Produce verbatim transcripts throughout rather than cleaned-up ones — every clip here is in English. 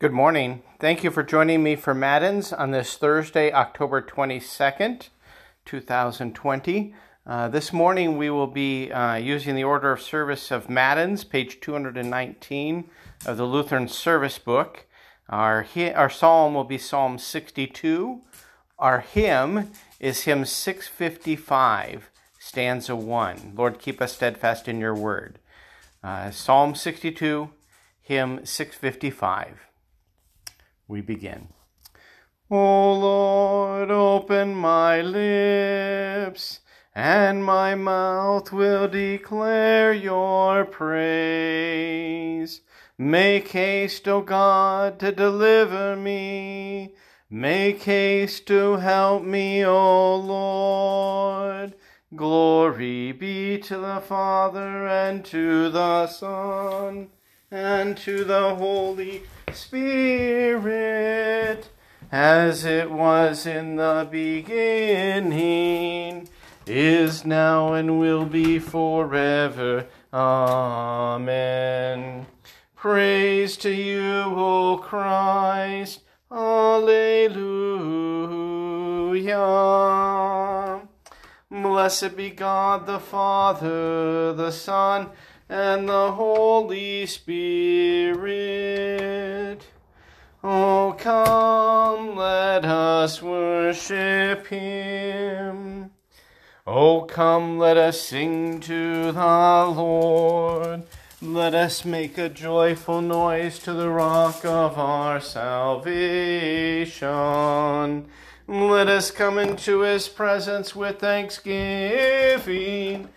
Good morning. Thank you for joining me for Matins on this Thursday, October twenty-second, two thousand twenty. Uh, this morning we will be uh, using the Order of Service of Matins, page two nineteen of the Lutheran Service Book. Our, our psalm will be Psalm sixty-two. Our hymn is Hymn six fifty-five, stanza one. Lord, keep us steadfast in your word. Uh, Psalm sixty-two, Hymn six fifty-five. We begin. O Lord, open my lips, and my mouth will declare your praise. Make haste, O God, to deliver me. Make haste to help me, O Lord. Glory be to the Father, and to the Son, and to the Holy Spirit, as it was in the beginning, is now, and will be forever. Amen. Praise to you, O Christ. Alleluia. Blessed be God the Father, the Son, and the Holy Spirit. Oh, come, let us worship him. Oh, come, let us sing to the Lord. Let us make a joyful noise to the rock of our salvation. Let us come into his presence with thanksgiving.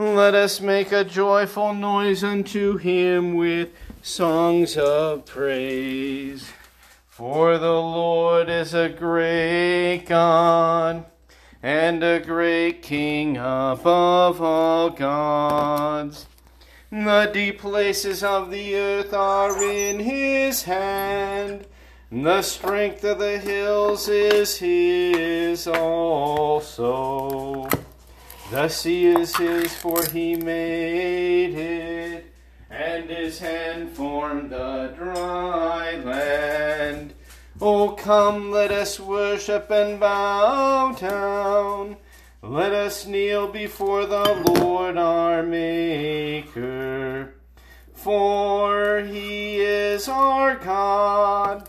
Let us make a joyful noise unto him with songs of praise. For the Lord is a great God, and a great King above all gods. The deep places of the earth are in his hand. The strength of the hills is his also. The sea is his, for he made it, and his hand formed the dry land. O come, let us worship and bow down. Let us kneel before the Lord our Maker. For he is our God,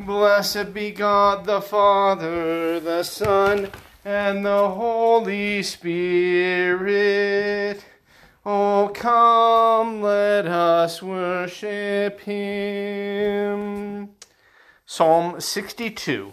Blessed be God the Father, the Son, and the Holy Spirit. Oh, come, let us worship him. Psalm sixty-two.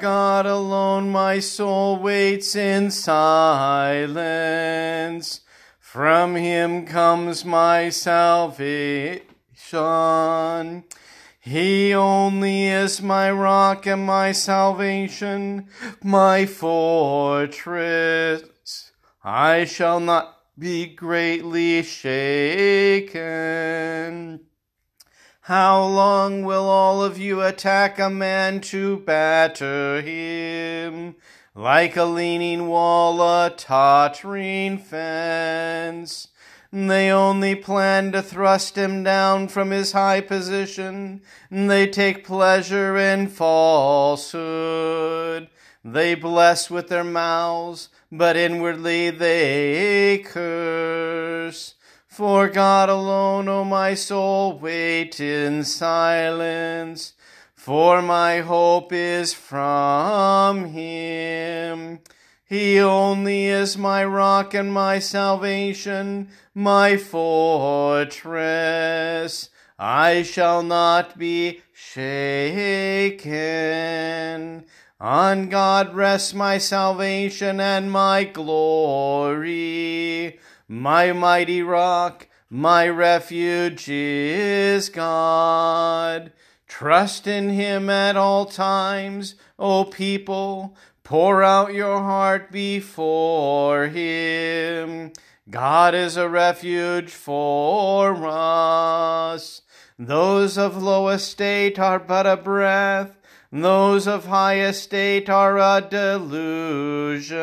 God alone, my soul waits in silence. From him comes my salvation. He only is my rock and my salvation, my fortress. I shall not be greatly shaken. How long will all of you attack a man to batter him? Like a leaning wall, a tottering fence. They only plan to thrust him down from his high position. They take pleasure in falsehood. They bless with their mouths, but inwardly they curse. For God alone, O my soul, wait in silence, for my hope is from him. He only is my rock and my salvation, my fortress. I shall not be shaken. On God rests my salvation and my glory. My mighty rock, my refuge is God. Trust in him at all times, O people. Pour out your heart before him. God is a refuge for us. Those of low estate are but a breath. Those of high estate are a delusion.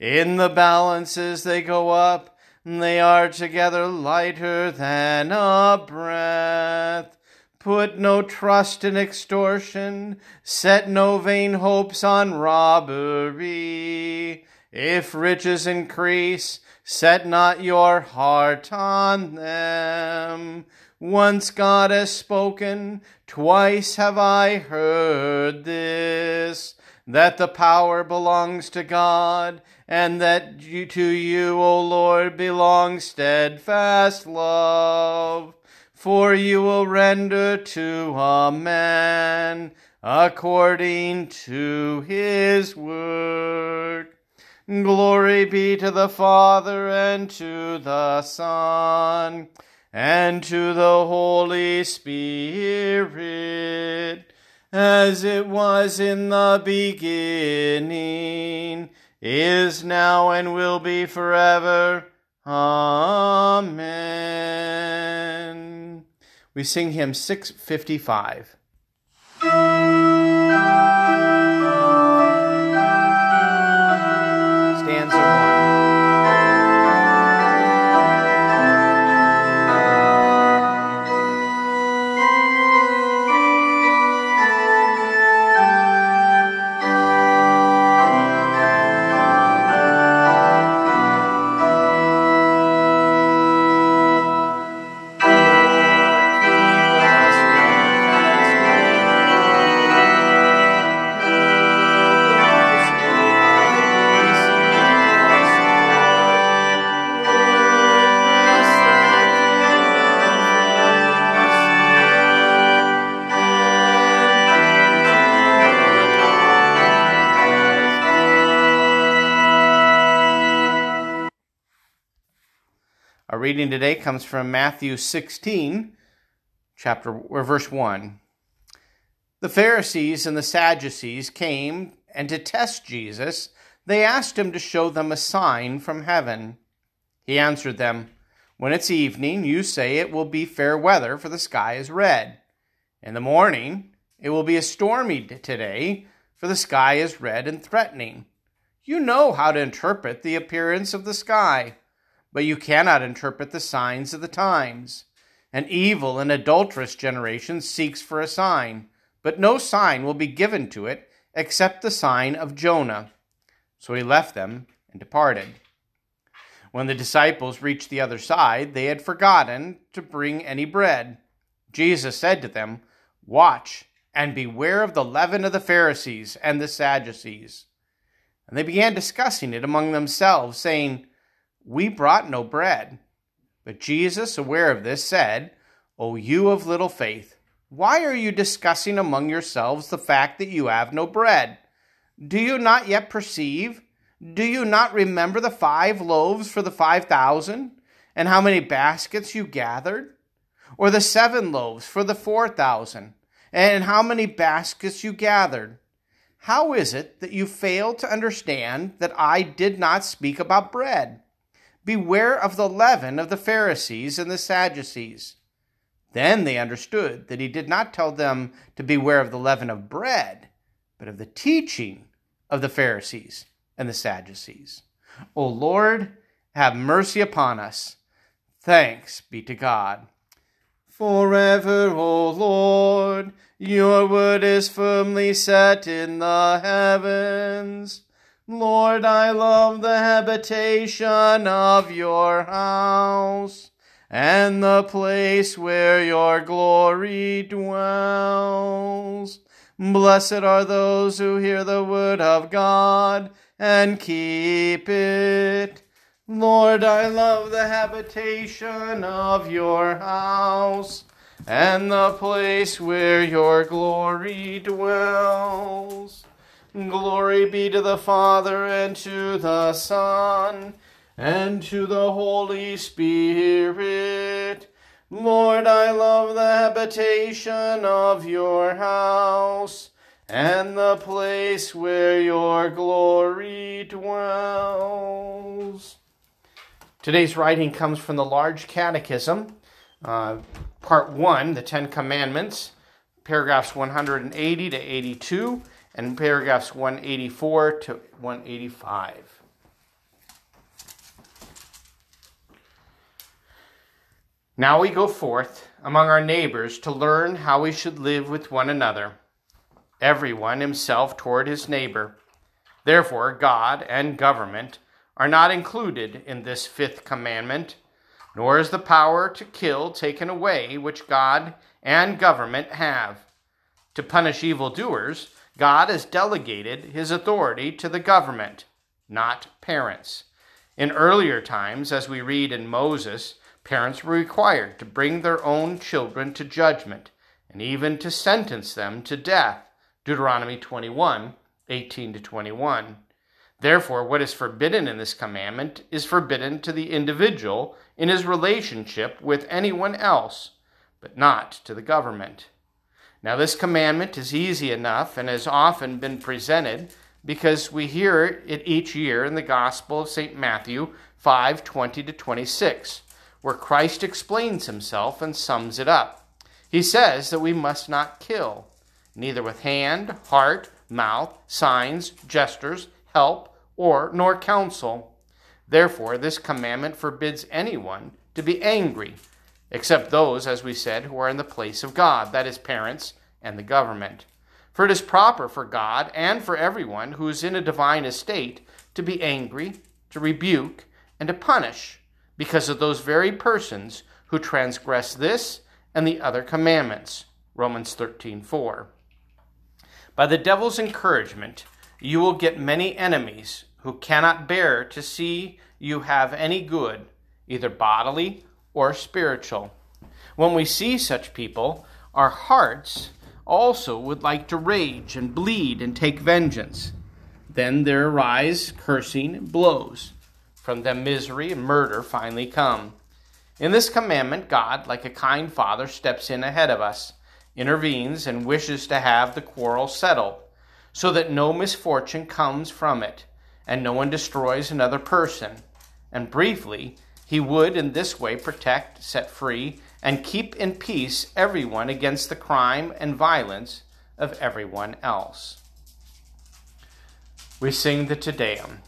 In the balances they go up, they are together lighter than a breath. Put no trust in extortion, set no vain hopes on robbery. If riches increase, set not your heart on them. Once God has spoken, twice have I heard this, that the power belongs to God, and that to you, O Lord, belongs steadfast love. For you will render to a man according to his work. Glory be to the Father, and to the Son, and to the Holy Spirit, as it was in the beginning, is now, and will be forever. Amen. We sing hymn six fifty-five. Reading today comes from Matthew sixteen, chapter or verse one. The Pharisees and the Sadducees came, and to test Jesus, they asked him to show them a sign from heaven. He answered them, "When it's evening, you say it will be fair weather, for the sky is red. In the morning, it will be a stormy today, for the sky is red and threatening. You know how to interpret the appearance of the sky, but you cannot interpret the signs of the times. An evil and adulterous generation seeks for a sign, but no sign will be given to it except the sign of Jonah." So he left them and departed. When the disciples reached the other side, they had forgotten to bring any bread. Jesus said to them, "Watch and beware of the leaven of the Pharisees and the Sadducees." And they began discussing it among themselves, saying, "We brought no bread." But Jesus, aware of this, said, "O you of little faith, why are you discussing among yourselves the fact that you have no bread? Do you not yet perceive? Do you not remember the five loaves for the five thousand, and how many baskets you gathered? Or the seven loaves for the four thousand, and how many baskets you gathered? How is it that you fail to understand that I did not speak about bread? Beware of the leaven of the Pharisees and the Sadducees." Then they understood that he did not tell them to beware of the leaven of bread, but of the teaching of the Pharisees and the Sadducees. O Lord, have mercy upon us. Thanks be to God. Forever, O Lord, your word is firmly set in the heavens. Lord, I love the habitation of your house, and the place where your glory dwells. Blessed are those who hear the word of God and keep it, Lord, I love the habitation of your house, and the place where your glory dwells. Glory be to the Father, and to the Son, and to the Holy Spirit. Lord, I love the habitation of your house, and the place where your glory dwells. Today's writing comes from the Large Catechism, uh, Part one, the Ten Commandments, paragraphs one hundred eighty to eighty-two, and paragraphs one eighty-four to one eighty-five. Now we go forth among our neighbors to learn how we should live with one another, everyone himself toward his neighbor. Therefore, God and government are not included in this fifth commandment, nor is the power to kill taken away, which God and government have. To punish evildoers, God has delegated his authority to the government, not parents. In earlier times, as we read in Moses, parents were required to bring their own children to judgment, and even to sentence them to death, Deuteronomy twenty-one, eighteen to twenty-one. Therefore, what is forbidden in this commandment is forbidden to the individual in his relationship with anyone else, but not to the government. Now, this commandment is easy enough and has often been presented because we hear it each year in the Gospel of Saint Matthew five, twenty to twenty-six, where Christ explains himself and sums it up. He says that we must not kill, neither with hand, heart, mouth, signs, gestures, help, or nor counsel. Therefore, this commandment forbids anyone to be angry, except those, as we said, who are in the place of God, that is, parents and the government. For it is proper for God and for everyone who is in a divine estate to be angry, to rebuke, and to punish, because of those very persons who transgress this and the other commandments, Romans thirteen four. By the devil's encouragement, you will get many enemies who cannot bear to see you have any good, either bodily or spiritual. When we see such people, our hearts also would like to rage and bleed and take vengeance. Then there arise cursing and blows. From them misery and murder finally come. In this commandment, God, like a kind father, steps in ahead of us, intervenes, and wishes to have the quarrel settled, so that no misfortune comes from it, and no one destroys another person. And briefly, he would in this way protect, set free, and keep in peace everyone against the crime and violence of everyone else. We sing the Te Deum.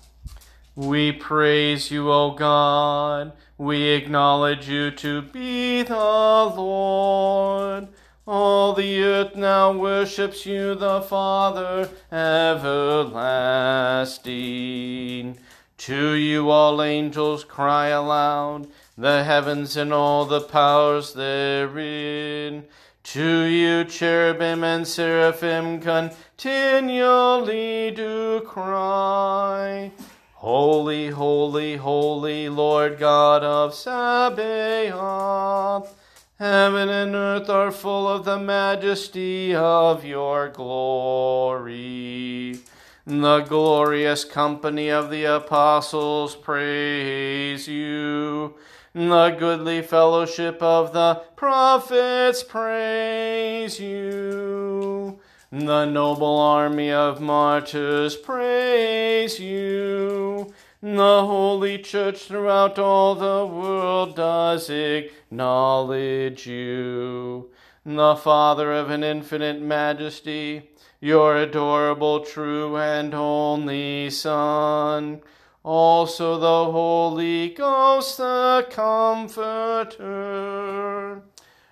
We praise you, O God. We acknowledge you to be the Lord. All the earth now worships you, the Father everlasting. To you all angels cry aloud, the heavens and all the powers therein. To you cherubim and seraphim continually do cry. Holy, holy, holy, Lord God of Sabaoth. Heaven and earth are full of the majesty of your glory. The glorious company of the apostles praise you. The goodly fellowship of the prophets praise you. The noble army of martyrs praise you. The Holy Church throughout all the world does acknowledge you. The Father of an infinite majesty, your adorable, true, and only Son. Also the Holy Ghost, the Comforter.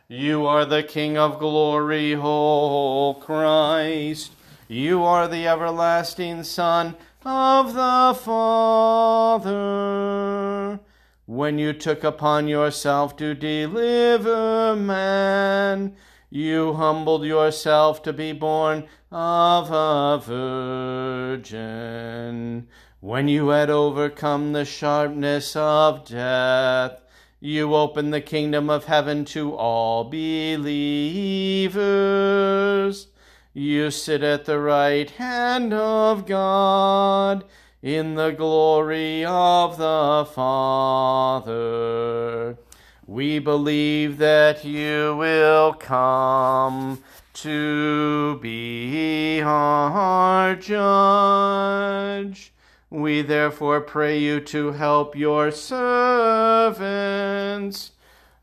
You are the King of glory, O Christ. You are the everlasting Son of the Father, when you took upon yourself to deliver man, you humbled yourself to be born of a virgin. When you had overcome the sharpness of death, you opened the kingdom of heaven to all believers. You sit at the right hand of God in the glory of the Father. We believe that you will come to be our judge. We therefore pray you to help your servants,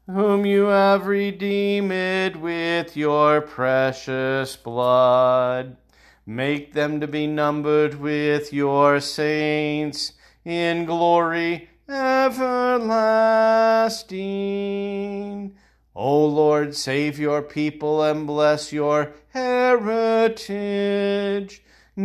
whom you have redeemed with your precious blood. Make them to be numbered with your saints in glory everlasting. O Lord, save your people and bless your heritage.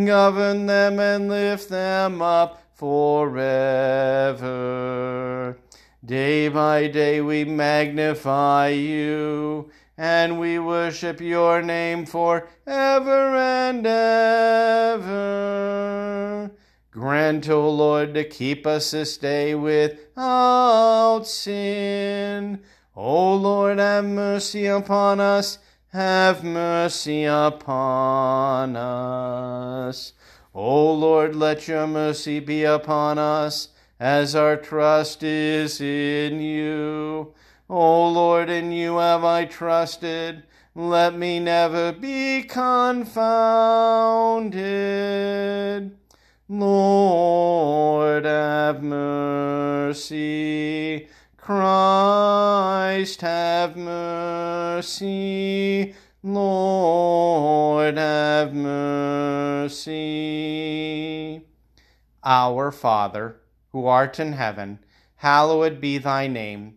Govern them and lift them up forever. Day by day we magnify you, and we worship your name forever and ever. Grant, O Lord, to keep us this day without sin. O Lord, have mercy upon us. Have mercy upon us. O Lord, let your mercy be upon us, as our trust is in you. O Lord, in you have I trusted. Let me never be confounded. Lord, have mercy. Christ, have mercy. Lord, have mercy. Our Father, who art in heaven, hallowed be thy name.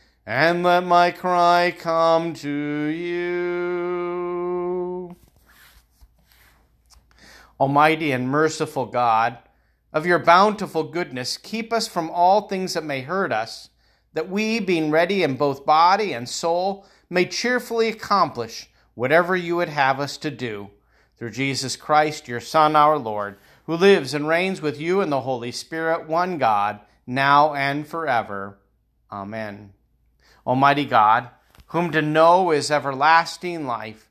and let my cry come to you. Almighty and merciful God, of your bountiful goodness, keep us from all things that may hurt us, that we, being ready in both body and soul, may cheerfully accomplish whatever you would have us to do. Through Jesus Christ, your Son, our Lord, who lives and reigns with you in the Holy Spirit, one God, now and forever. Amen. Almighty God, whom to know is everlasting life,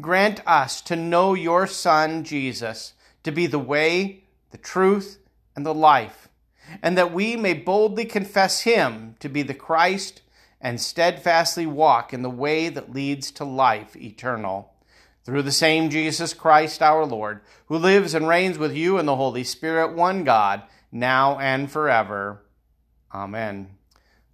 grant us to know your Son, Jesus, to be the way, the truth, and the life, and that we may boldly confess him to be the Christ and steadfastly walk in the way that leads to life eternal. Through the same Jesus Christ our Lord, who lives and reigns with you in the Holy Spirit, one God, now and forever. Amen.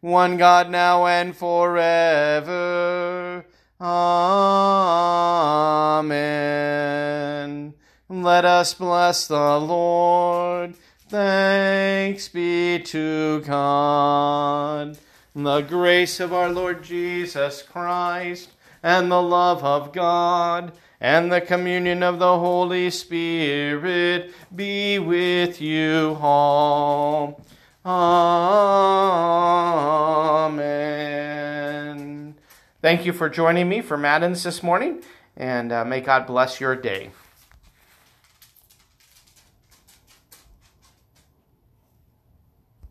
one God, now and forever. Amen. Let us bless the Lord. Thanks be to God. The grace of our Lord Jesus Christ, and the love of God, and the communion of the Holy Spirit be with you all. Amen. Thank you for joining me for Matins this morning, and uh, may God bless your day.